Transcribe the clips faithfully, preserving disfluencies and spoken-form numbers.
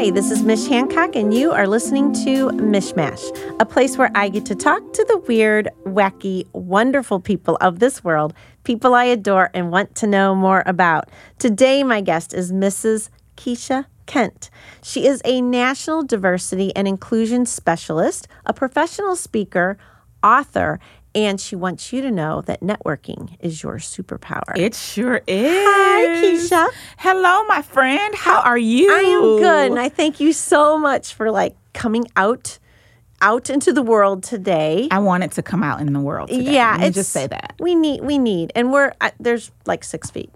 Hi, this is Mish Hancock, and you are listening to Mishmash, a place where I get to talk to the weird, wacky, wonderful people of this world, people I adore and want to know more about. Today, my guest is Missus Keisha Kent. She is a National Diversity and Inclusion Specialist, a professional speaker, author, and she wants you to know that networking is your superpower. It sure is. Hi, Keisha. Hello, my friend. How are you? I am good, and I thank you so much for like coming out, out into the world today. I wanted to come out in the world today. Yeah, Let me just say that we need, we need, and we're uh, there's like six feet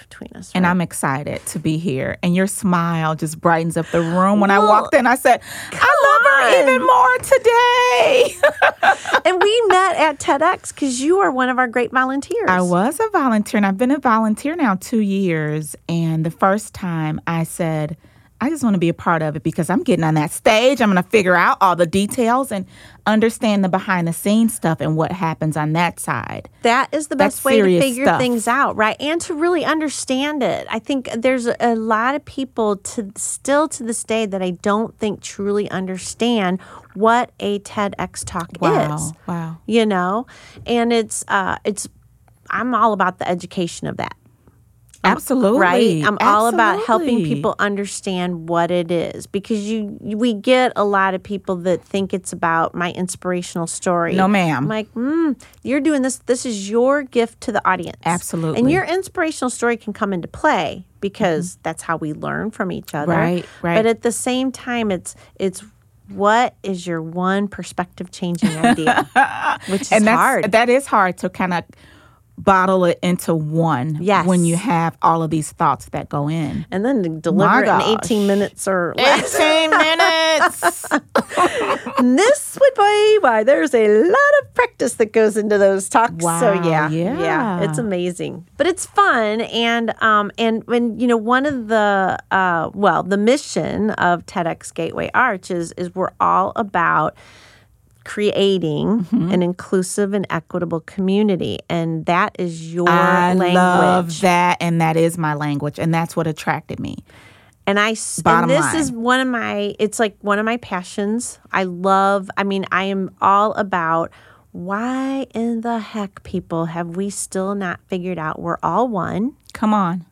between us. Right? And I'm excited to be here. And your smile just brightens up the room. When well, I walked in, I said, I love her even more today. And we met at TEDx because you are one of our great volunteers. I was a volunteer, and I've been a volunteer now two years. And the first time I said, I just want to be a part of it because I'm getting on that stage. I'm going to figure out all the details and understand the behind-the-scenes stuff and what happens on that side. That is the best That's way to figure stuff. things out, right? And to really understand it. I think there's a lot of people to still to this day that I don't think truly understand what a TEDx talk wow. is. Wow! You know, and it's uh, it's I'm all about the education of that. Absolutely. Right? I'm Absolutely. all about helping people understand what it is, because you, we get a lot of people that think it's about my inspirational story. No, ma'am. I'm like, mm, you're doing this. This is your gift to the audience. Absolutely. And your inspirational story can come into play because mm-hmm. that's how we learn from each other. Right, right. But at the same time, it's it's what is your one perspective-changing idea, which is and that's, hard. That is hard to kind of bottle it into one yes. when you have all of these thoughts that go in. And then deliver it in eighteen minutes or less. eighteen minutes! This would be why there's a lot of practice that goes into those talks. Wow, so yeah, yeah. Yeah, it's amazing. But it's fun. And, um, and when, you know, one of the, uh, well, the mission of TEDx Gateway Arch is, is we're all about creating mm-hmm. an inclusive and equitable community. And that is your I language. I love that. And that is my language. And that's what attracted me. And I, Bottom and this line. is one of my, it's like one of my passions. I love, I mean, I am all about why in the heck, people, have we still not figured out we're all one? Come on.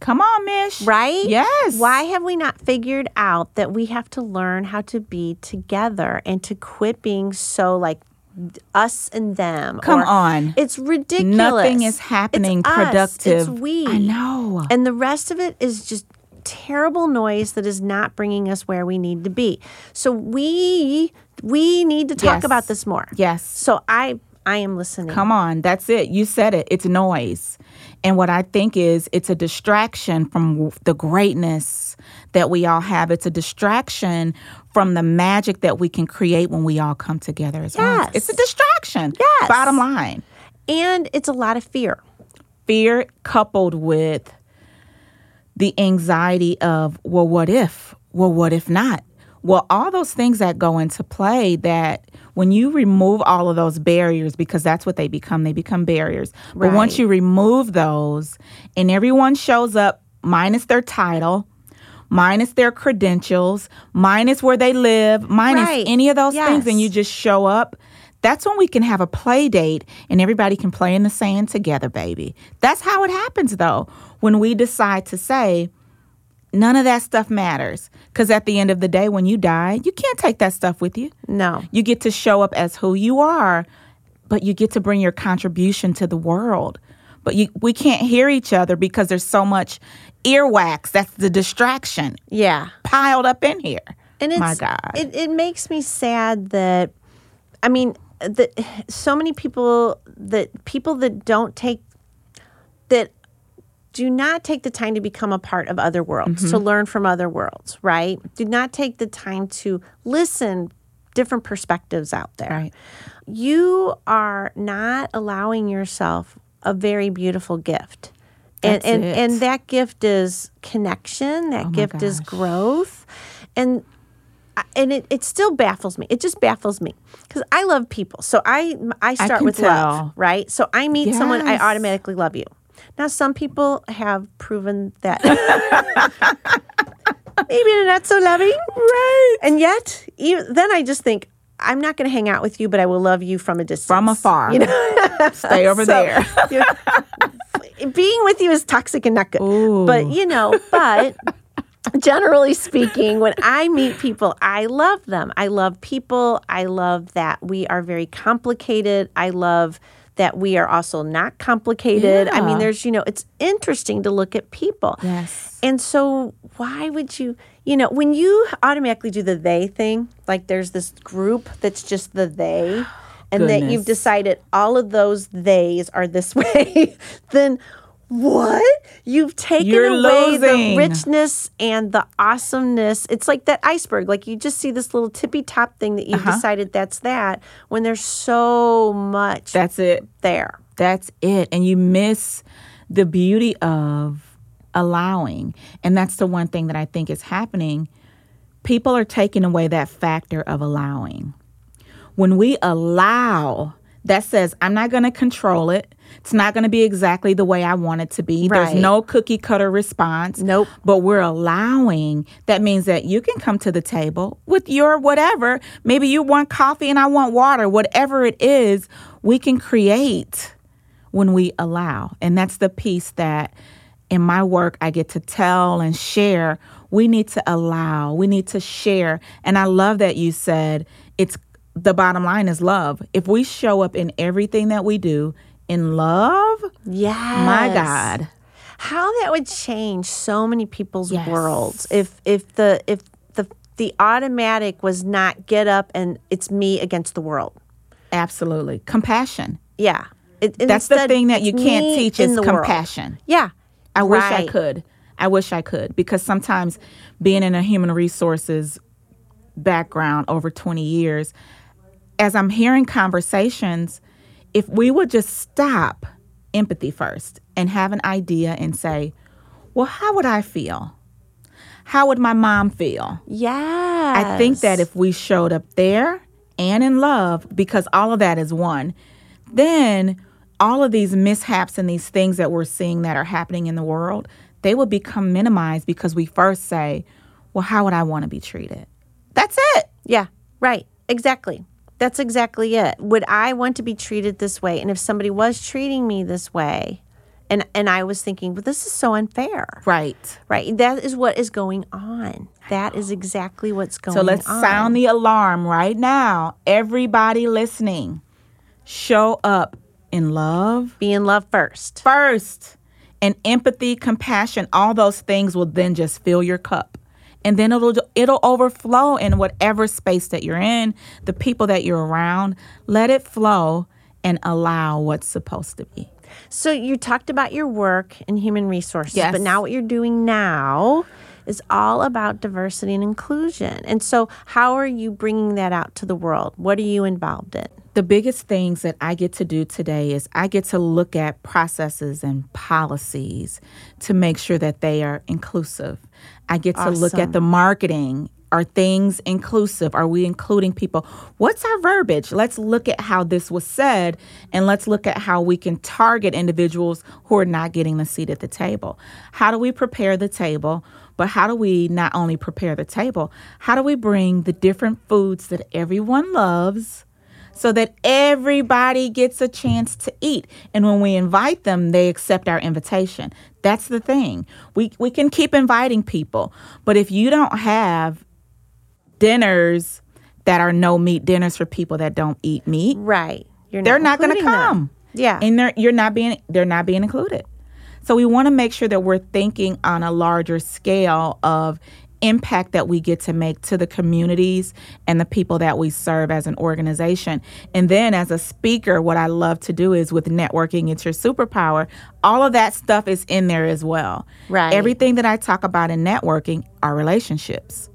Come on, Mish. Right? Yes. Why have we not figured out that we have to learn how to be together and to quit being so like us and them? Come or, on. It's ridiculous. Nothing is happening it's productive. Us. It's we. I know. And the rest of it is just terrible noise that is not bringing us where we need to be. So we we need to talk yes. about this more. Yes. So I I am listening. Come on. That's it. You said it. It's noise. And what I think is it's a distraction from the greatness that we all have. It's a distraction from the magic that we can create when we all come together as yes. one. It's a distraction. Yes. Bottom line. And it's a lot of fear. Fear coupled with the anxiety of, well, what if? Well, what if not? Well, all those things that go into play that when you remove all of those barriers, because that's what they become, they become barriers. Right. But once you remove those and everyone shows up minus their title, minus their credentials, minus where they live, minus right. any of those yes. things, and you just show up, that's when we can have a play date and everybody can play in the sand together, baby. That's how it happens, though, when we decide to say, none of that stuff matters, because at the end of the day, when you die, you can't take that stuff with you. No. You get to show up as who you are, but you get to bring your contribution to the world. But you, we can't hear each other because there's so much earwax. That's the distraction. Yeah. Piled up in here. And it's, my God. It, it makes me sad that, I mean, that so many people, that people that don't take, that do not take the time to become a part of other worlds, mm-hmm. to learn from other worlds, right? Do not take the time to listen different perspectives out there. Right. You are not allowing yourself a very beautiful gift. That's and and, and that gift is connection. That oh gift gosh. is growth. And and it, it still baffles me. It just baffles me because I love people. So I, I start I with tell. love, right? So I meet yes. someone, I automatically love you. Now, some people have proven that Maybe they're not so loving. Right. And yet, even, then I just think, I'm not going to hang out with you, but I will love you from a distance. From afar. You know? Stay over so, there. You know, being with you is toxic and not good. Ooh. But, you know, but... Generally speaking, when I meet people, I love them. I love people. I love that we are very complicated. I love that we are also not complicated. Yeah. I mean, there's, you know, it's interesting to look at people. Yes. And so why would you, you know, when you automatically do the they thing, like there's this group that's just the they, and Goodness. that you've decided all of those theys are this way, then what? You've taken You're away losing. the richness and the awesomeness. It's like that iceberg. Like you just see this little tippy top thing that you've uh-huh. decided that's that when there's so much that's it. there. That's it. And you miss the beauty of allowing. And that's the one thing that I think is happening. People are taking away that factor of allowing. When we allow, that says, I'm not going to control it. It's not going to be exactly the way I want it to be. Right. There's no cookie cutter response. Nope. But we're allowing. That means that you can come to the table with your whatever. Maybe you want coffee and I want water. Whatever it is, we can create when we allow. And that's the piece that in my work I get to tell and share. We need to allow. We need to share. And I love that you said it's the bottom line is love. If we show up in everything that we do, in love? Yes. My God. How that would change so many people's yes. worlds if if the if the the automatic was not get up and it's me against the world. Absolutely. Compassion. Yeah. It, That's instead, the thing that you can't teach is compassion. World. Yeah. I wish right. I could. I wish I could, because sometimes being in a human resources background over twenty years, as I'm hearing conversations, if we would just stop empathy first and have an idea and say, well, how would I feel? How would my mom feel? Yeah. I think that if we showed up there and in love, because all of that is one, then all of these mishaps and these things that we're seeing that are happening in the world, they would become minimized because we first say, well, how would I want to be treated? That's it. Yeah, right. Exactly. That's exactly it. Would I want to be treated this way? And if somebody was treating me this way, and and I was thinking, well, this is so unfair. Right. Right. That is what is going on. That is exactly what's going on. So let's on. sound the alarm right now. Everybody listening, show up in love. Be in love first. First. And empathy, compassion, all those things will then just fill your cup. And then it'll it'll overflow in whatever space that you're in, the people that you're around. Let it flow and allow what's supposed to be. So you talked about your work in human resources, yes. but now what you're doing now is all about diversity and inclusion. And so how are you bringing that out to the world? What are you involved in? The biggest things that I get to do today is I get to look at processes and policies to make sure that they are inclusive. I get awesome. to look at the marketing. Are things inclusive? Are we including people? What's our verbiage? Let's look at how this was said, and let's look at how we can target individuals who are not getting the seat at the table. How do we prepare the table? But how do we not only prepare the table, how do we bring the different foods that everyone loves so that everybody gets a chance to eat? And when we invite them, they accept our invitation. That's the thing. We we can keep inviting people, but if you don't have dinners that are no meat dinners for people that don't eat meat, right? You're not they're not going to come. Them. Yeah, and they're you're not being they're not being included. So we want to make sure that we're thinking on a larger scale of impact that we get to make to the communities and the people that we serve as an organization. And then as a speaker, what I love to do is with networking, it's your superpower. All of that stuff is in there as well. Right. Everything that I talk about in networking are relationships.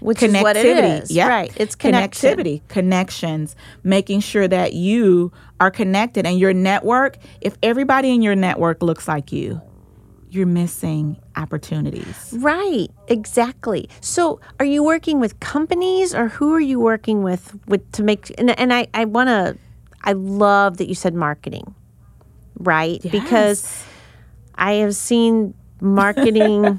Which is what it is. Yeah. Right. It's connection. Connectivity, connections, making sure that you are connected. And your network, if everybody in your network looks like you, you're missing opportunities. Right. Exactly. So are you working with companies, or who are you working with, with to make, and, and I, I want to, I love that you said marketing, right? Yes. Because I have seen marketing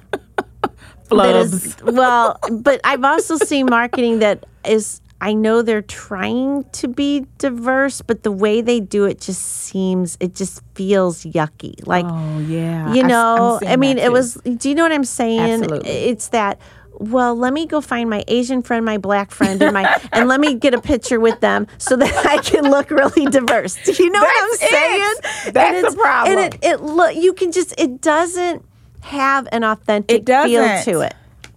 flubs. Is, well, but I've also seen marketing that is, I know they're trying to be diverse, but the way they do it just seems, it just feels yucky. Like, oh, yeah. You know, I, I mean, it was, do you know what I'm saying? Absolutely. It's that, well, let me go find my Asian friend, my black friend, and my and let me get a picture with them so that I can look really diverse. Do you know That's what I'm saying? It. That's and it's, the problem. And it, it look, you can just, it doesn't have an authentic feel to it.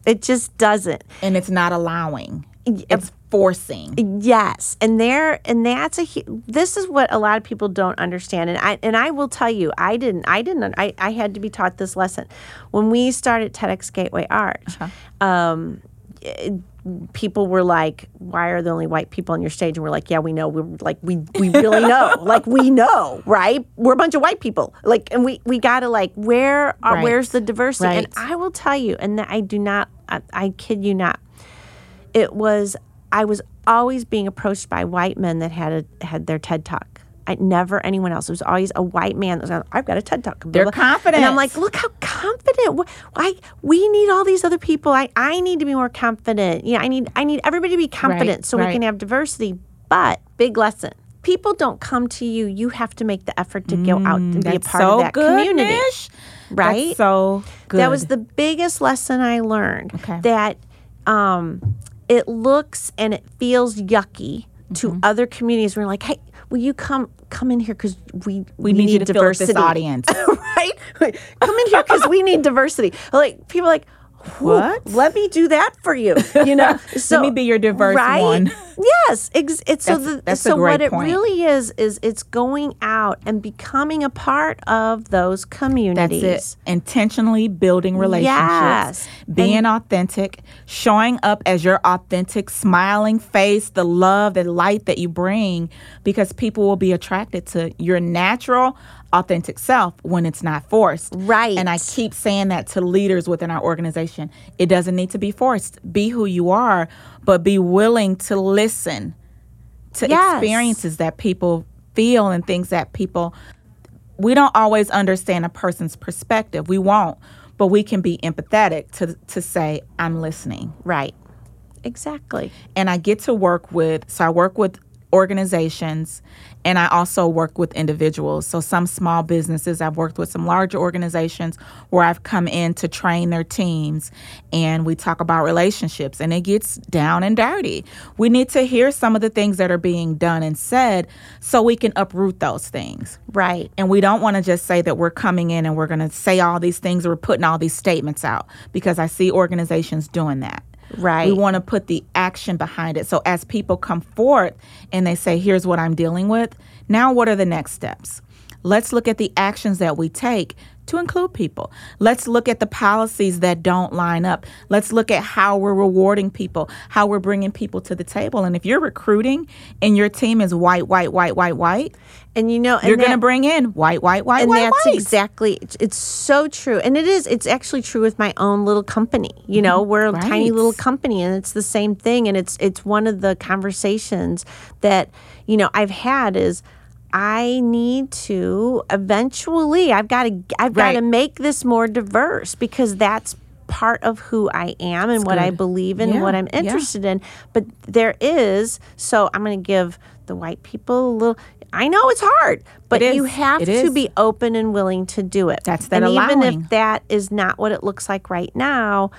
It just doesn't. And it's not allowing. It's forcing. Yes. And there and that's a this is what a lot of people don't understand. And I and I will tell you, I didn't I didn't I, I had to be taught this lesson. When we started TEDx Gateway Arch, uh-huh. um it, people were like, why are there only white people on your stage? And we're like, yeah, we know. We're like, we we really know. Like, we know, right? We're a bunch of white people. Like, and we, we got to like, where are, right. where's the diversity? Right. And I will tell you, and I do not, I, I kid you not, it was, I was always being approached by white men that had a, had their TED Talk. I never anyone else. It was always a white man that was like, I've got a TED Talk. They're confident. And I'm like, look how confident. Why we need all these other people. I, I need to be more confident. Yeah, I need I need everybody to be confident right, so right. we can have diversity. But big lesson. People don't come to you. You have to make the effort to mm, go out and be a part so of that good, community. Mish. Right? That's so good. That was the biggest lesson I learned. Okay. That um it looks and it feels yucky mm-hmm. to other communities. We're like, hey, will you come come in here because we, we, we need, need you to diversity. Fill this audience. Right? Come in here because we need diversity. Like people are like, what? Let me do that for you. You know, so, let me be your diverse right? one. Yes, ex- it's so that's, the that's so a great what point. It really is is it's going out and becoming a part of those communities. That's it. Intentionally building relationships, yes. being and, authentic, showing up as your authentic, smiling face, the love, the light that you bring, because people will be attracted to your natural, authentic self when it's not forced. Right. And I keep saying that to leaders within our organization. It doesn't need to be forced. Be who you are, but be willing to listen to yes. experiences that people feel and things that people... We don't always understand a person's perspective. We won't. But we can be empathetic to, to say, I'm listening. Right. Exactly. And I get to work with... So I work with organizations, and I also work with individuals. So some small businesses, I've worked with some larger organizations where I've come in to train their teams, and we talk about relationships, and it gets down and dirty. We need to hear some of the things that are being done and said so we can uproot those things. Right. And we don't want to just say that we're coming in and we're going to say all these things, or we're putting all these statements out, because I see organizations doing that. Right. We want to put the action behind it. So as people come forth and they say, here's what I'm dealing with, now what are the next steps? Let's look at the actions that we take to include people. Let's look at the policies that don't line up. Let's look at how we're rewarding people, how we're bringing people to the table. And if you're recruiting and your team is white, white, white, white, white, and you know, and you're going to bring in white, white, white, and white, that's white. Exactly. It's so true. And it is. It's actually true with my own little company. You know, mm-hmm. we're a right. tiny little company, and it's the same thing. And it's it's one of the conversations that, you know, I've had is, I need to eventually. I've got to. I've right. got to make this more diverse, because that's part of who I am and that's what good. I believe in, yeah. and what I'm interested yeah. in. But there is. So I'm going to give the white people a little. I know it's hard, but you have to be open and willing to do it. That's that. And allowing. Even if that is not what it looks like right now,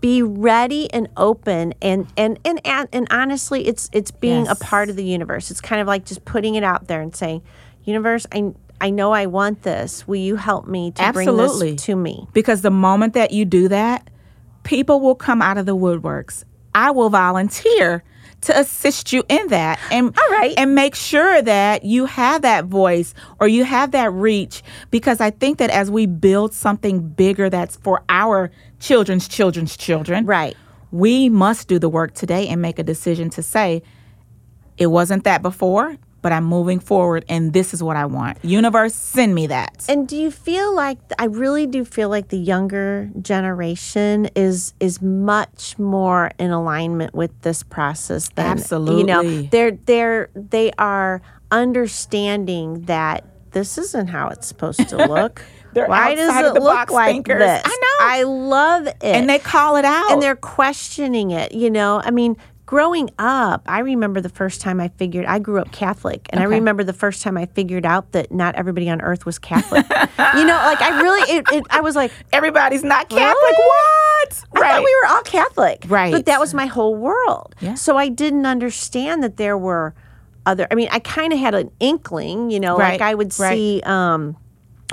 be ready and open, and and and, and, and honestly, it's it's being yes. a part of the universe. It's kind of like just putting it out there and saying, universe, I I know I want this. Will you help me to Absolutely. Bring this to me? Because the moment that you do that, people will come out of the woodworks. I will volunteer to assist you in that, and All right. and make sure that you have that voice or you have that reach, because I think that as we build something bigger that's for our children's children's children, right? We must do the work today and make a decision to say, it wasn't that before, but I'm moving forward, and this is what I want. Universe, send me that. And do you feel like, I really do feel like the younger generation is is much more in alignment with this process than, Absolutely. You know, they're they're they are understanding that this isn't how it's supposed to look. They're Why outside does it of the look box like thinkers. This? I know. I love it. And they call it out. And they're questioning it, you know. I mean, growing up, I remember the first time I figured, I grew up Catholic, and okay. I remember the first time I figured out that not everybody on earth was Catholic. You know, like I really, it, it, I was like, everybody's not Catholic, really? What? I right. thought we were all Catholic. Right. But that was my whole world. Yeah. So I didn't understand that there were other, I mean, I kind of had an inkling, you know, right. like I would right. see, um,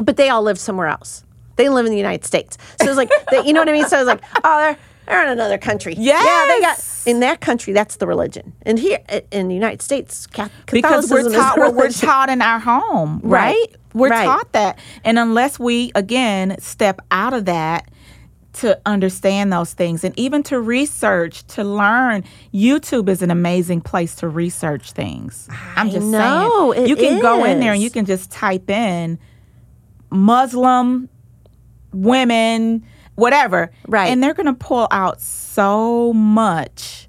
but they all live somewhere else. They live in the United States. So it was like, they, you know what I mean? So I was like, oh, they're, they're in another country. Yes. Yeah, they got in that country. That's the religion, and here in the United States, Catholicism because we're taught is we're taught in our home, right? right. We're right. taught that, and unless we again step out of that to understand those things, and even to research, to learn, YouTube is an amazing place to research things. I'm just I know, saying, it you can is. Go in there and you can just type in Muslim women. Whatever. Right. And they're going to pull out so much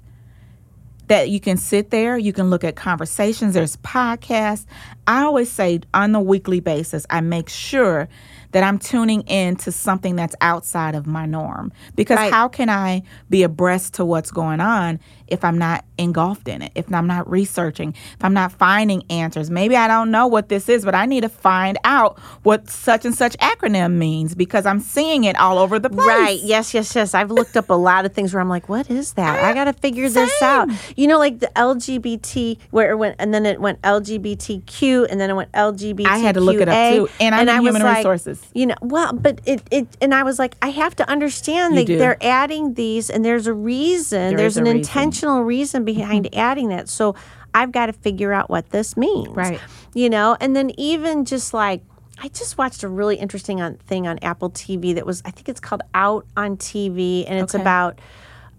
that you can sit there, you can look at conversations, there's podcasts. I always say on a weekly basis, I make sure that I'm tuning in to something that's outside of my norm. Because right. how can I be abreast to what's going on if I'm not engulfed in it, if I'm not researching, if I'm not finding answers? Maybe I don't know what this is, but I need to find out what such and such acronym means because I'm seeing it all over the place. Right. Yes, yes, yes. I've looked up a lot of things where I'm like, what is that? I got to figure Same. This out. You know, like the L G B T, where it went, and then it went L G B T Q, and then it went L G B T Q A. I had to look it up, too. And I and did I human like, resources. You know, well, but it, it, and I was like, I have to understand that they, they're adding these, and there's a reason. There there's an reason. Intentional reason behind mm-hmm. adding that. So I've got to figure out what this means. Right. You know, and then even just like, I just watched a really interesting on, thing on Apple T V that was, I think it's called Out on T V, and it's okay. about,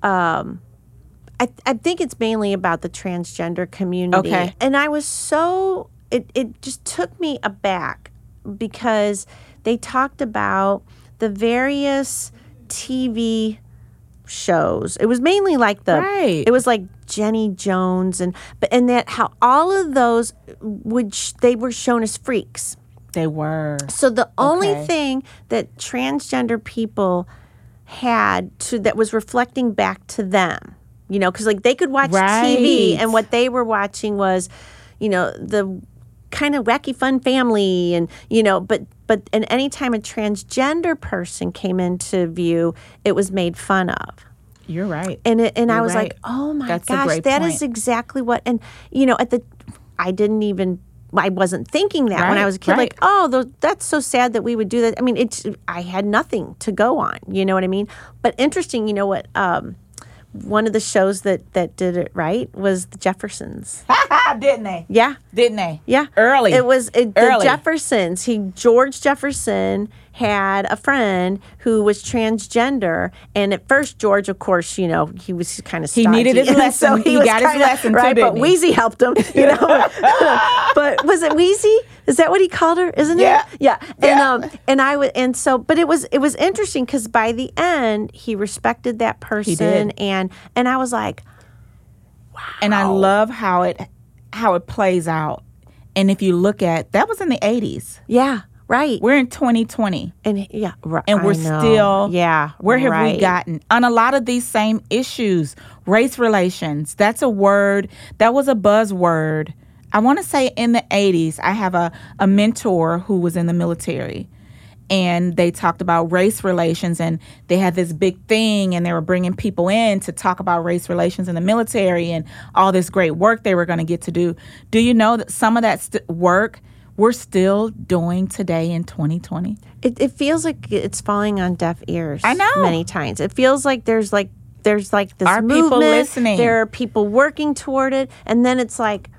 um, I, th- I think it's mainly about the transgender community. Okay. And I was so, it, it just took me aback because they talked about the various T V shows. It was mainly like the, right. it was like Jenny Jones and, but and that how all of those, would sh- they were shown as freaks. They were. So the okay. only thing that transgender people had to, that was reflecting back to them, you know, because like they could watch right. T V and what they were watching was, you know, the kind of wacky fun family and, you know, but But and any time a transgender person came into view, it was made fun of. You're right. And it, and You're I was right. like, oh my That's gosh, a great that point. Is exactly what. And you know, at the, I didn't even. I wasn't thinking that right, when I was a kid. Right. Like, oh, those, that's so sad that we would do that. I mean, it's. I had nothing to go on. You know what I mean? But interesting. You know what? Um, one of the shows that, that did it right was The Jeffersons. Didn't they? Yeah. Didn't they? Yeah. Early. It was it, Early. The Jeffersons. He George Jefferson had a friend who was transgender, and at first George, of course, you know, he was kind of stodgy. He needed his lesson. So he, he got kinda, his lesson, right? Too, but he? Wheezy helped him, you know. But was it Wheezy? Is that what he called her? Isn't yeah. it? Yeah. Yeah. And um, and I was, and so, but it was it was interesting because by the end he respected that person, and and I was like, wow. And I love how it how it plays out, and if you look at that was in the eighties. Yeah. Right. We're in twenty twenty. And yeah, right. And we're still, yeah, where have right. we gotten? On a lot of these same issues, race relations, that's a word, that was a buzzword. I want to say in the eighties, I have a, a mentor who was in the military, and they talked about race relations, and they had this big thing, and they were bringing people in to talk about race relations in the military and all this great work they were going to get to do. Do you know that some of that st- work we're still doing today in twenty twenty. It, it feels like it's falling on deaf ears. I know. Many times. It feels like there's like there's like this Are movement. People listening? There are people working toward it, and then it's like,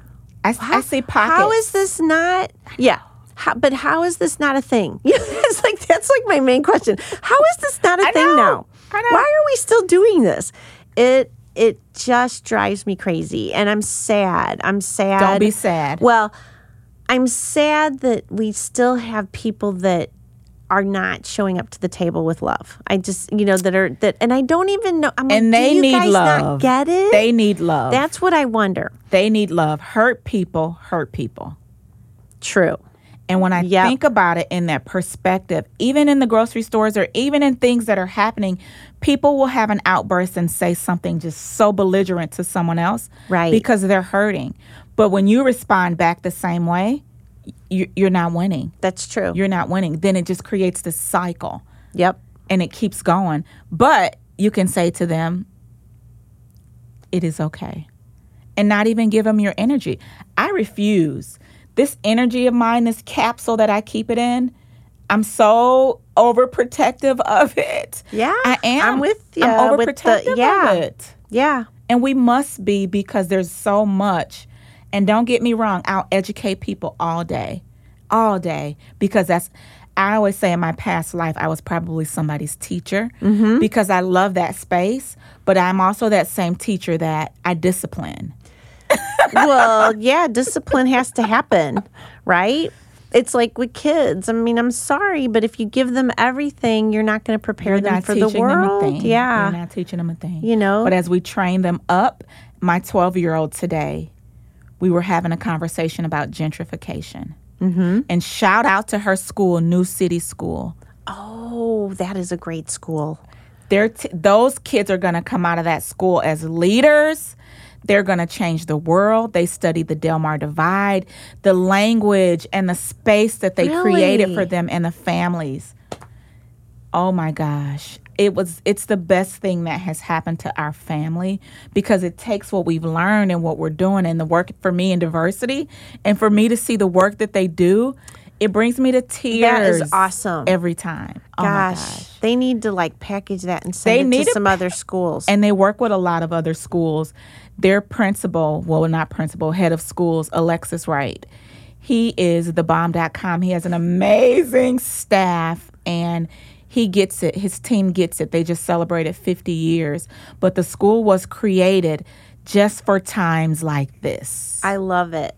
I, how, I see pockets. How is this not? Yeah. How, but how is this not a thing? It's like that's like my main question. How is this not a I thing know. Now? I know. Why are we still doing this? It. It just drives me crazy, and I'm sad. I'm sad. Don't be sad. Well. I'm sad that we still have people that are not showing up to the table with love. I just, you know, that are that, and I don't even know. I'm like, and they do you need guys love. Not get it? They need love. That's what I wonder. They need love. Hurt people hurt people. True. And when I yep. think about it in that perspective, even in the grocery stores or even in things that are happening, people will have an outburst and say something just so belligerent to someone else right. because they're hurting. But when you respond back the same way, you, you're not winning. That's true. You're not winning. Then it just creates this cycle. Yep. And it keeps going. But you can say to them, it is okay. And not even give them your energy. I refuse. This energy of mine, this capsule that I keep it in, I'm so overprotective of it. Yeah. I am. I'm with you. I'm overprotective the, yeah. of it. Yeah. And we must be, because there's so much. And don't get me wrong, I'll educate people all day. All day. Because that's, I always say in my past life, I was probably somebody's teacher mm-hmm. because I love that space. But I'm also that same teacher that I discipline. Well, yeah, discipline has to happen, right? It's like with kids. I mean, I'm sorry, but if you give them everything, you're not going to prepare you're them for the world. Them a thing. Yeah. You're not teaching them a thing. You know? But as we train them up, my twelve-year-old today, we were having a conversation about gentrification. Mm-hmm. And shout out to her school, New City School. Oh, that is a great school. They're t- those kids are going to come out of that school as leaders. They're going to change the world. They studied the Del Mar Divide, the language, and the space that they really? created for them and the families. Oh, my gosh. It was. It's the best thing that has happened to our family, because it takes what we've learned and what we're doing and the work, for me, in diversity, and for me to see the work that they do. It brings me to tears. That is awesome. Every time. Gosh, oh my gosh. They need to like package that and send they it to some pa- other schools. And they work with a lot of other schools. Their principal, well, not principal, head of schools, Alexis Wright, he is the bomb dot com. He has an amazing staff, and he gets it. His team gets it. They just celebrated fifty years. But the school was created just for times like this. I love it.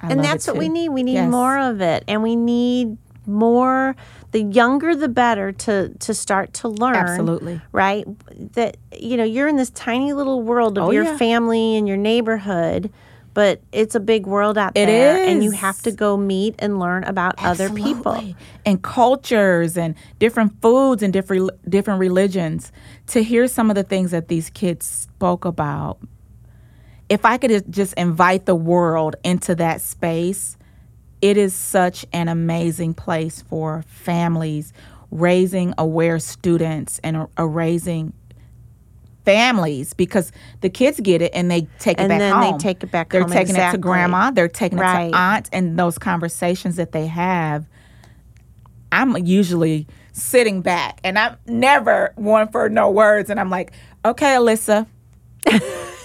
I and that's what we need. We need yes. more of it. And we need more, the younger the better, to, to start to learn. Absolutely. Right? That, you know, you're in this tiny little world of oh, your yeah. family and your neighborhood, but it's a big world out it there. Is. And you have to go meet and learn about Absolutely. other people. And cultures and different foods and different different religions. To hear some of the things that these kids spoke about, if I could just invite the world into that space, it is such an amazing place for families, raising aware students and uh, raising families, because the kids get it and they take and it back home. And then they take it back they're home. They're taking exactly. it to grandma. They're taking right. it to aunt. And those conversations that they have, I'm usually sitting back. And I'm never one for no words. And I'm like, okay, Alyssa.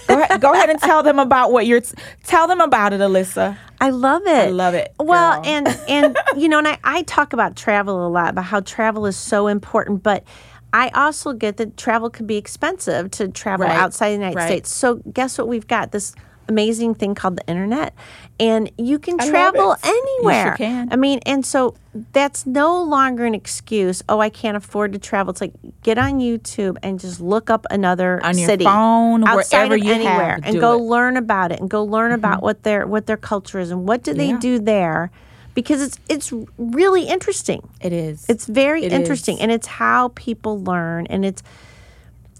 Go ahead, go ahead and tell them about what you're. T- tell them about it, Alyssa. I love it. I love it. Girl. Well, and and you know, and I, I talk about travel a lot, about how travel is so important, but I also get that travel can be expensive to travel right. outside the United right. States. So guess what? We've got this amazing thing called the internet, and you can I travel anywhere. You sure can. I mean, and so that's no longer an excuse. Oh, I can't afford to travel. It's like, get on YouTube and just look up another on your city, phone, outside wherever of you anywhere, have, and go it. learn about it, and go learn mm-hmm. about what their what their culture is and what do they yeah. do there, because it's it's really interesting. It is. It's very it interesting, is. and it's how people learn, and it's.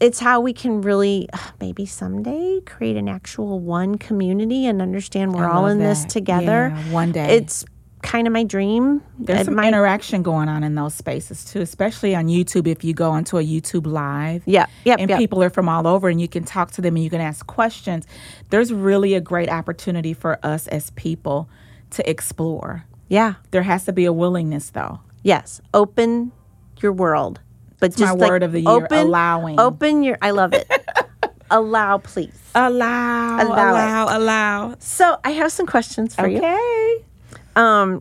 It's how we can really, maybe someday, create an actual one community and understand we're all in that. this together. Yeah, one day. It's kind of my dream. There's it some might... interaction going on in those spaces, too, especially on YouTube. If you go onto a YouTube Live, yeah, yep, and yep. people are from all over, and you can talk to them and you can ask questions. There's really a great opportunity for us as people to explore. Yeah. There has to be a willingness, though. Yes. Open your world. But it's just my like word of the year, open, allowing. Open your, I love it. Allow, please. Allow, allow, allow, allow. So I have some questions for okay. you. Okay. Um,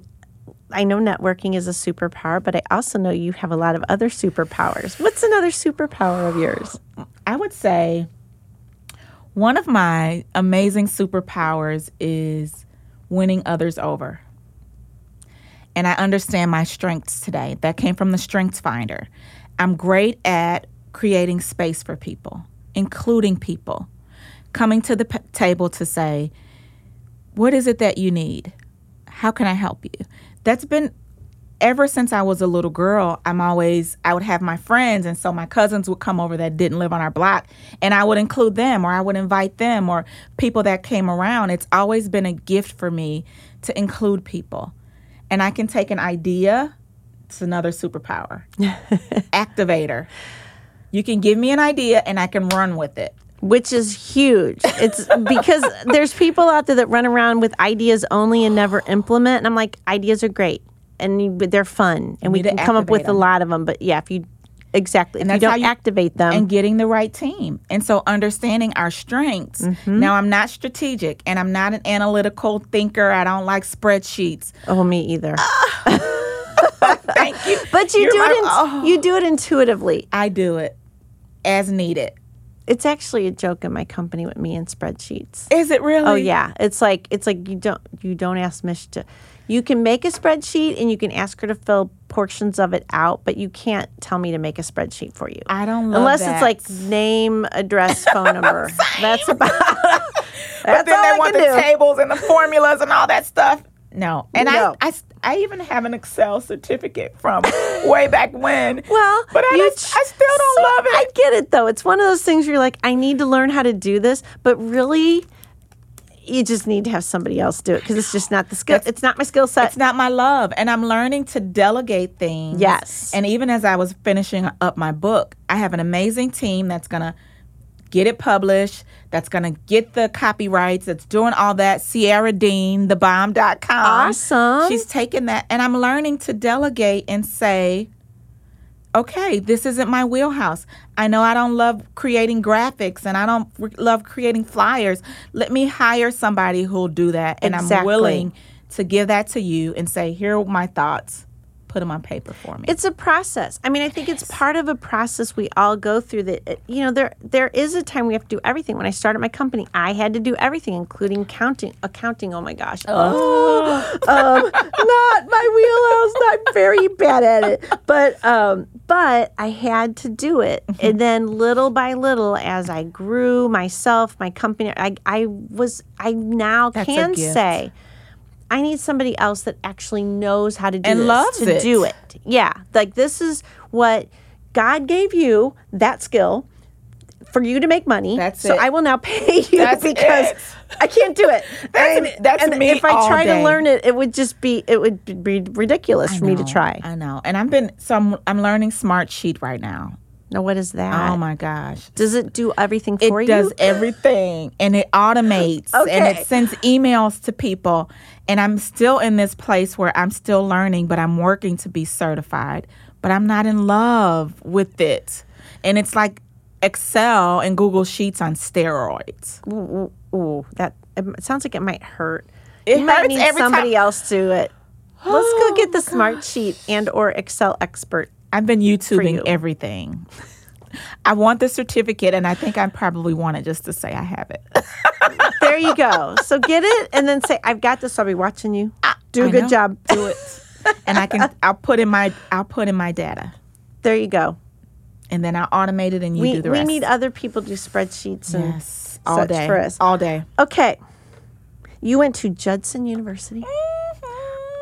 I know networking is a superpower, but I also know you have a lot of other superpowers. What's another superpower of yours? I would say one of my amazing superpowers is winning others over. And I understand my strengths today. That came from the Strengths Finder. I'm great at creating space for people, including people, coming to the p- table to say, what is it that you need? How can I help you? that's been ever since I was a little girl. I'm always, I would have my friends, and so my cousins would come over that didn't live on our block, and I would include them, or I would invite them, or people that came around. It's always been a gift for me to include people. And I can take an idea, it's another superpower, activator. You can give me an idea and I can run with it. Which is huge. It's because there's people out there that run around with ideas only and never implement. And I'm like, ideas are great. And they're fun, and we can come up with them. A lot of them. But yeah, if you exactly and if that's you don't you, activate them, and getting the right team, and so understanding our strengths. Mm-hmm. Now, I'm not strategic, and I'm not an analytical thinker. I don't like spreadsheets. Oh, me either. Thank you. But you You're do my, it. In, oh. You do it intuitively. I do it as needed. It's actually a joke in my company with me and spreadsheets. Is it really? Oh yeah. It's like it's like you don't you don't ask Mish to. You can make a spreadsheet, and you can ask her to fill portions of it out, but you can't tell me to make a spreadsheet for you. I don't love Unless that. Unless it's like name, address, phone number. That's about that's But then all they want the do. Tables and the formulas and all that stuff. No. And no. I, I, I even have an Excel certificate from way back when. Well, but I, just, ch- I still don't so love it. I get it, though. It's one of those things where you're like, I need to learn how to do this, but really... You just need to have somebody else do it because it's just not the skill. That's, it's not my skill set. It's not my love. And I'm learning to delegate things. Yes. And even as I was finishing up my book, I have an amazing team that's going to get it published, that's going to get the copyrights, that's doing all that. Sierra Dean, the bomb dot com. Awesome. She's taking that. And I'm learning to delegate and say, okay, this isn't my wheelhouse. I know I don't love creating graphics and I don't re- love creating flyers. Let me hire somebody who'll do that. And exactly. I'm willing to give that to you and say, here are my thoughts. Put them on paper for me. It's a process. I mean, I think it's part of a process we all go through that, you know, there there is a time we have to do everything. When I started my company, I had to do everything, including counting, accounting. Oh, my gosh. Oh, um, not my wheelhouse. I'm very bad at it. But um, but I had to do it. Mm-hmm. And then little by little, as I grew myself, my company, I, I was, I now That's can say, I need somebody else that actually knows how to do and this, loves to it. do it. Yeah, like this is what God gave you, that skill, for you to make money. That's so it. I will now pay you that's because it. I can't do it. That's, and, that's and me if I try day. to learn it, it would just be it would be ridiculous I for know, me to try. I know, and I've been so I'm, I'm learning Smartsheet right now. Now, what is that? Oh, my gosh. Does it do everything for it you? It does everything, and it automates, okay. and it sends emails to people. And I'm still in this place where I'm still learning, but I'm working to be certified. But I'm not in love with it. And it's like Excel and Google Sheets on steroids. Ooh, ooh, ooh. That, it sounds like it might hurt. It you hurts might need every somebody time. else to do it. Oh, let's go get the Smartsheet and or Excel expert. I've been YouTubing you. everything. I want the certificate, and I think I probably want it just to say I have it. There you go. So get it, and then say, I've got this. I'll be watching you. Do a I good know. job. Do it, and I can. I'll put in my. I'll put in my data. There you go. And then I'll automate it, and you we, do the we rest. We need other people to do spreadsheets and yes, all such day for us. All day. Okay. You went to Judson University.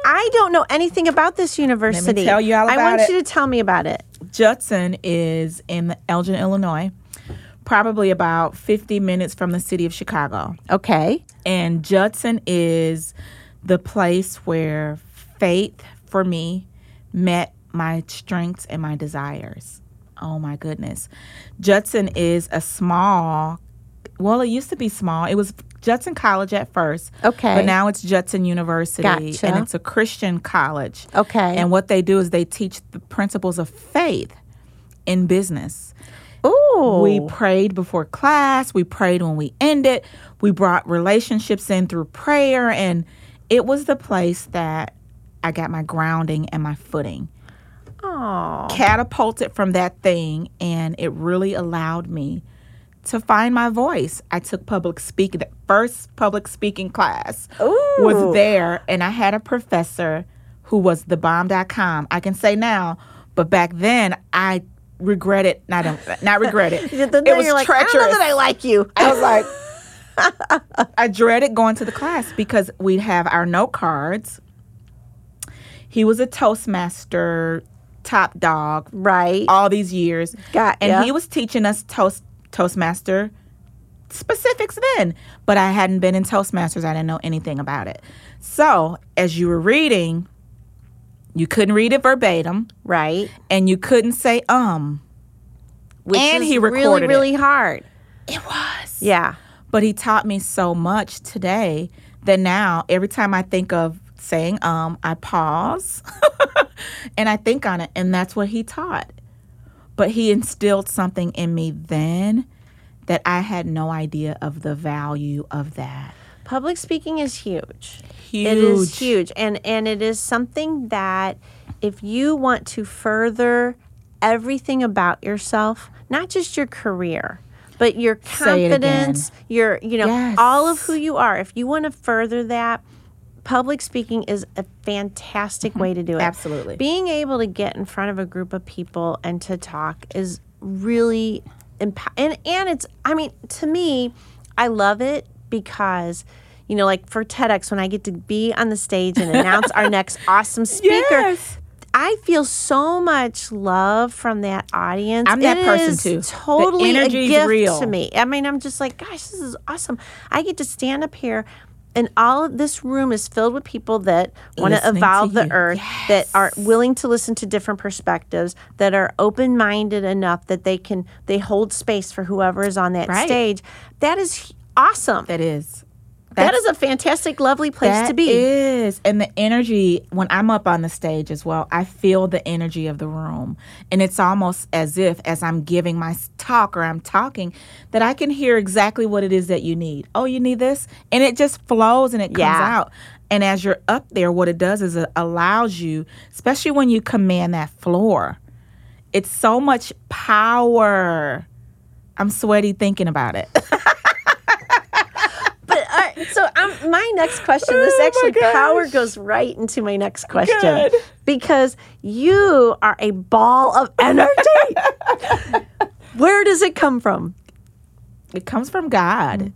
I don't know anything about this university. Let me tell you all about it. I want it. you to tell me about it. Judson is in Elgin, Illinois, probably about fifty minutes from the city of Chicago. Okay. And Judson is the place where faith, for me, met my strengths and my desires. Oh, my goodness. Judson is a small, well, it used to be small. It was Judson College at first, okay, but now it's Judson University, gotcha. And it's a Christian college. Okay, and what they do is they teach the principles of faith in business. Ooh, we prayed before class. We prayed when we ended. We brought relationships in through prayer, and it was the place that I got my grounding and my footing. Aww. Catapulted from that thing, and it really allowed me to find my voice. I took public speaking. The first public speaking class Ooh. was there, and I had a professor who was the bomb dot com. I can say now, but back then I regret it. Not not regret it. It was treacherous. Like, I don't know that I like you. I was like, I dreaded going to the class because we'd have our note cards, He was a Toastmaster top dog, right? All these years, got and yeah. he was teaching us toast Toastmaster specifics then. But I hadn't been in Toastmasters; I didn't know anything about it. So as you were reading, you couldn't read it verbatim, right? And you couldn't say um. Which and is he recorded really, really it. hard. It was. Yeah. But he taught me so much today that now every time I think of saying um, I pause and I think on it. And that's what he taught. But he instilled something in me then that I had no idea of the value of that. Public speaking is huge. Huge. It is huge. And, and it is something that if you want to further everything about yourself, not just your career, but your confidence, your, you know, yes. all of who you are. If you want to further that, public speaking is a fantastic way to do it. Absolutely. Being able to get in front of a group of people and to talk is really, impo- and, and it's, I mean, to me, I love it because, you know, like for TEDx, when I get to be on the stage and announce our next awesome speaker, yes. I feel so much love from that audience. I'm that it person is too. Totally the energy a gift is real. To me. I mean, I'm just like, gosh, this is awesome. I get to stand up here, and all of this room is filled with people that want to evolve the earth, yes. that are willing to listen to different perspectives, that are open-minded enough that they can they hold space for whoever is on that right. stage. That is awesome. That is. That's, that is a fantastic, lovely place to be. That is. And the energy, when I'm up on the stage as well, I feel the energy of the room. And it's almost as if, as I'm giving my talk or I'm talking, that I can hear exactly what it is that you need. Oh, you need this? And it just flows and it comes yeah. out. And as you're up there, what it does is it allows you, especially when you command that floor, it's so much power. I'm sweaty thinking about it. So um, my next question, this oh actually power goes right into my next question. Good. Because you are a ball of energy. Where does it come from? It comes from God. Mm-hmm.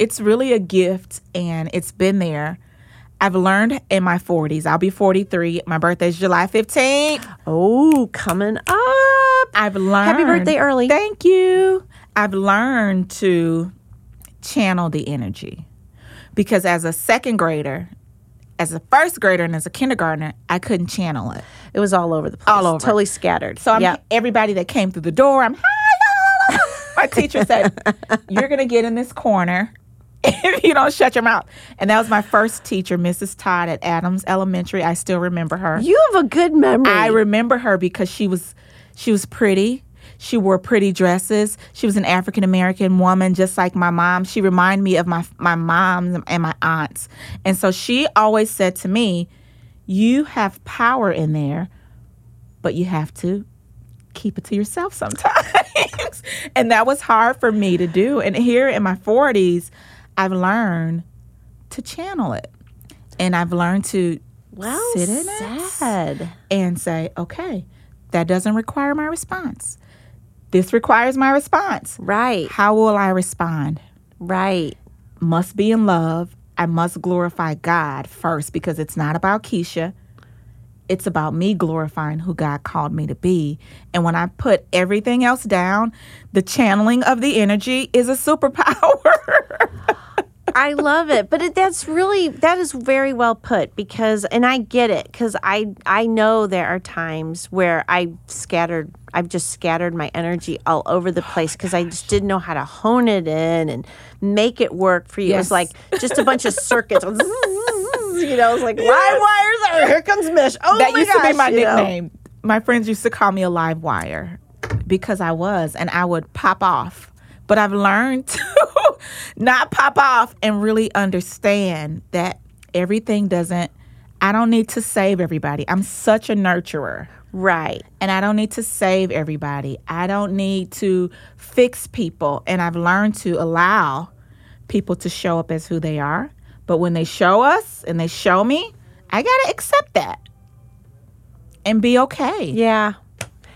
It's really a gift, and it's been there. I've learned in my forties. I'll be forty-three. My birthday's July fifteenth. Oh, coming up. I've learned. Happy birthday early. Thank you. I've learned to channel the energy. Because as a second grader, as a first grader, and as a kindergartner, I couldn't channel it. It was all over the place. All over. Totally scattered. So I'm yep. everybody that came through the door, I'm, hi, y'all. My teacher said, you're going to get in this corner if you don't shut your mouth. And that was my first teacher, Missus Todd at Adams Elementary. I still remember her. You have a good memory. I remember her because she was she was pretty. She wore pretty dresses. She was an African-American woman, just like my mom. She reminded me of my my mom and my aunts. And so she always said to me, you have power in there, but you have to keep it to yourself sometimes. And that was hard for me to do. And here in my forties, I've learned to channel it. And I've learned to well sit in said. it and say, okay, that doesn't require my response. This requires my response. Right. How will I respond? Right. Must be in love. I must glorify God first because it's not about Keisha. It's about me glorifying who God called me to be. And when I put everything else down, the channeling of the energy is a superpower. I love it. But it, that's really, that is very well put because, and I get it because I, I know there are times where I scattered, I've just scattered my energy all over the place because oh I just didn't know how to hone it in and make it work for you. Yes. It was like just a bunch of circuits. You know, it's like live yes. wires. Are, here comes Mish. Oh that my used gosh, to be my nickname. Know? My friends used to call me a live wire because I was, and I would pop off. But I've learned to not pop off and really understand that everything doesn't, I don't need to save everybody. I'm such a nurturer. Right. And I don't need to save everybody. I don't need to fix people. And I've learned to allow people to show up as who they are. But when they show us and they show me, I got to accept that and be okay. Yeah.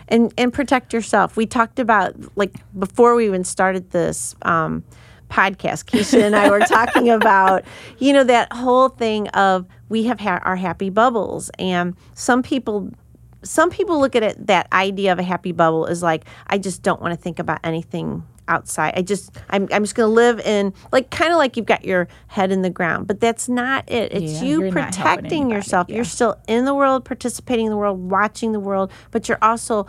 And and protect yourself. We talked about, like, before we even started this um, podcast, Keisha and I were talking about, you know, that whole thing of we have ha- our happy bubbles. And some people some people look at it, that idea of a happy bubble is like, I just don't want to think about anything outside. I just, I'm, I'm just going to live in, like, kind of like you've got your head in the ground, but that's not it. It's yeah, you protecting yourself. Yeah. You're still in the world, participating in the world, watching the world, but you're also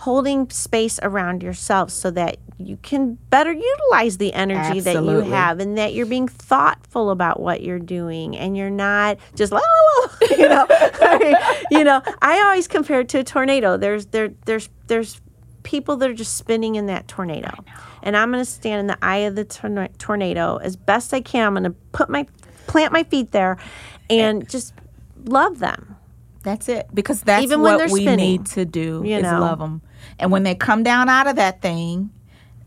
holding space around yourself so that you can better utilize the energy Absolutely. That you have, and that you're being thoughtful about what you're doing, and you're not just la la la. You know, I, you know. I always compare it to a tornado. There's there there's there's people that are just spinning in that tornado, and I'm going to stand in the eye of the tor- tornado as best I can. I'm going to put my plant my feet there, and, and just love them. That's it, because that's Even when what we spinning, need to do you know. Is love them, and when they come down out of that thing.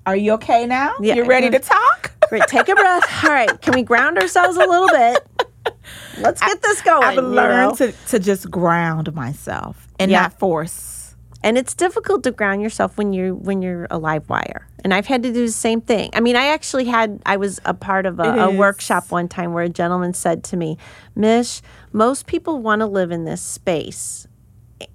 Are you okay now? Yeah. You're ready to talk? Great. Take a breath. All right. Can we ground ourselves a little bit? Let's get I, this going. I've learned you know? to, to just ground myself and yeah. not force. And it's difficult to ground yourself when you're, when you're a live wire. And I've had to do the same thing. I mean, I actually had, I was a part of a, a workshop one time where a gentleman said to me, Mish, most people want to live in this space,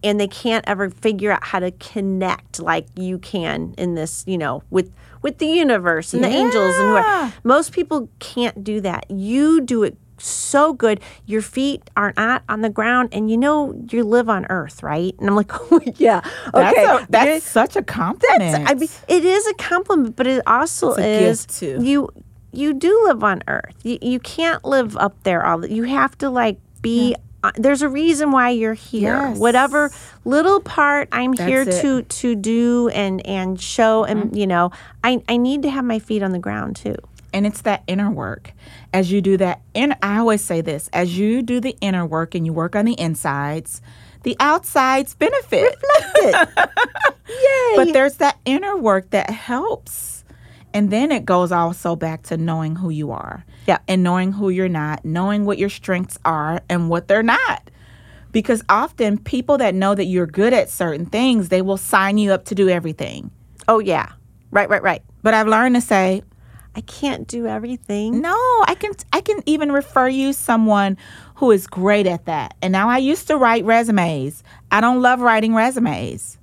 and they can't ever figure out how to connect like you can in this, you know, with with the universe and yeah. the angels and whoever. Most people can't do that. You do it so good. Your feet are not on the ground, and you know you live on Earth, right? And I'm like, oh, yeah, okay. That's, a, that's such a compliment. That's, I mean, it is a compliment, but it also is too. you you do live on Earth. You you can't live up there all. You have to like be. Yeah. There's a reason why you're here. Yes. Whatever little part I'm That's here to, to do and, and show, mm-hmm. and you know, I, I need to have my feet on the ground too. And it's that inner work. As you do that, in, I always say this, as you do the inner work and you work on the insides, the outsides benefit. Reflect it. Yay. But there's that inner work that helps. And then it goes also back to knowing who you are. Yeah, and knowing who you're not, knowing what your strengths are and what they're not. Because often people that know that you're good at certain things, they will sign you up to do everything. Oh, yeah. Right, right, right. But I've learned to say, I can't do everything. No, I can I can even refer you someone who is great at that. And now I used to write resumes. I don't love writing resumes.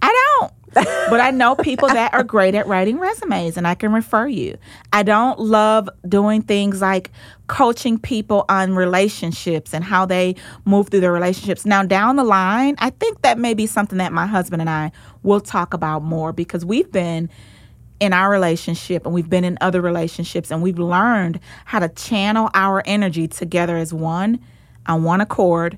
I don't. But I know people that are great at writing resumes, and I can refer you. I don't love doing things like coaching people on relationships and how they move through their relationships. Now, down the line, I think that may be something that my husband and I will talk about more, because we've been in our relationship and we've been in other relationships, and we've learned how to channel our energy together as one, on one accord,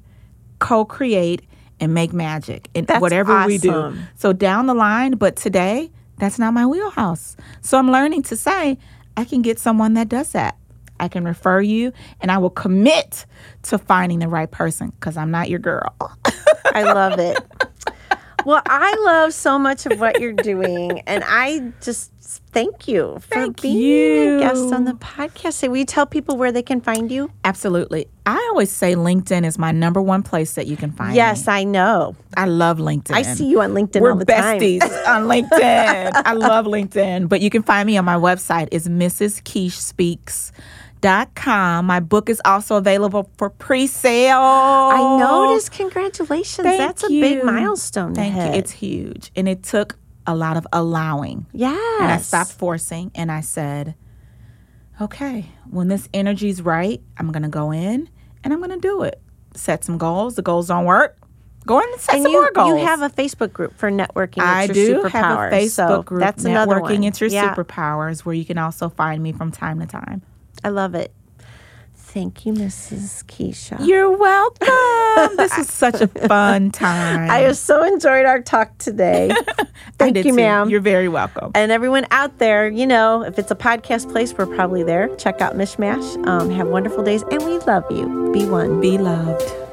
co-create, and make magic and that's whatever awesome. We do. So down the line, but today, that's not my wheelhouse. So I'm learning to say, I can get someone that does that. I can refer you, and I will commit to finding the right person, because I'm not your girl. I love it. Well, I love so much of what you're doing, and I just thank you for thank being you. A guest on the podcast. So will you tell people where they can find you? Absolutely. I always say LinkedIn is my number one place that you can find yes, me. Yes, I know. I love LinkedIn. I see you on LinkedIn We're all the time. We're besties on LinkedIn. I love LinkedIn. But you can find me on my website. It's Mrs Keish Speaks dot com. My book is also available for pre-sale. I noticed. Congratulations. Thank That's you. A big milestone. Thank ahead. You. It's huge. And it took a lot of allowing. Yes. And I stopped forcing, and I said, okay, when this energy's right, I'm going to go in and I'm going to do it. Set some goals. The goals don't work. Go in and set and some you, more goals. You have a Facebook group for networking. I it's your do superpowers, have a Facebook so group. That's another one. Networking. It's your yeah. superpowers, where you can also find me from time to time. I love it. Thank you, Missus Keisha. You're welcome. This is such a fun time. I have so enjoyed our talk today. Thank you, too. Ma'am. You're very welcome. And everyone out there, you know, if it's a podcast place, we're probably there. Check out Mishmash. Um, have wonderful days, and we love you. Be one. Be loved.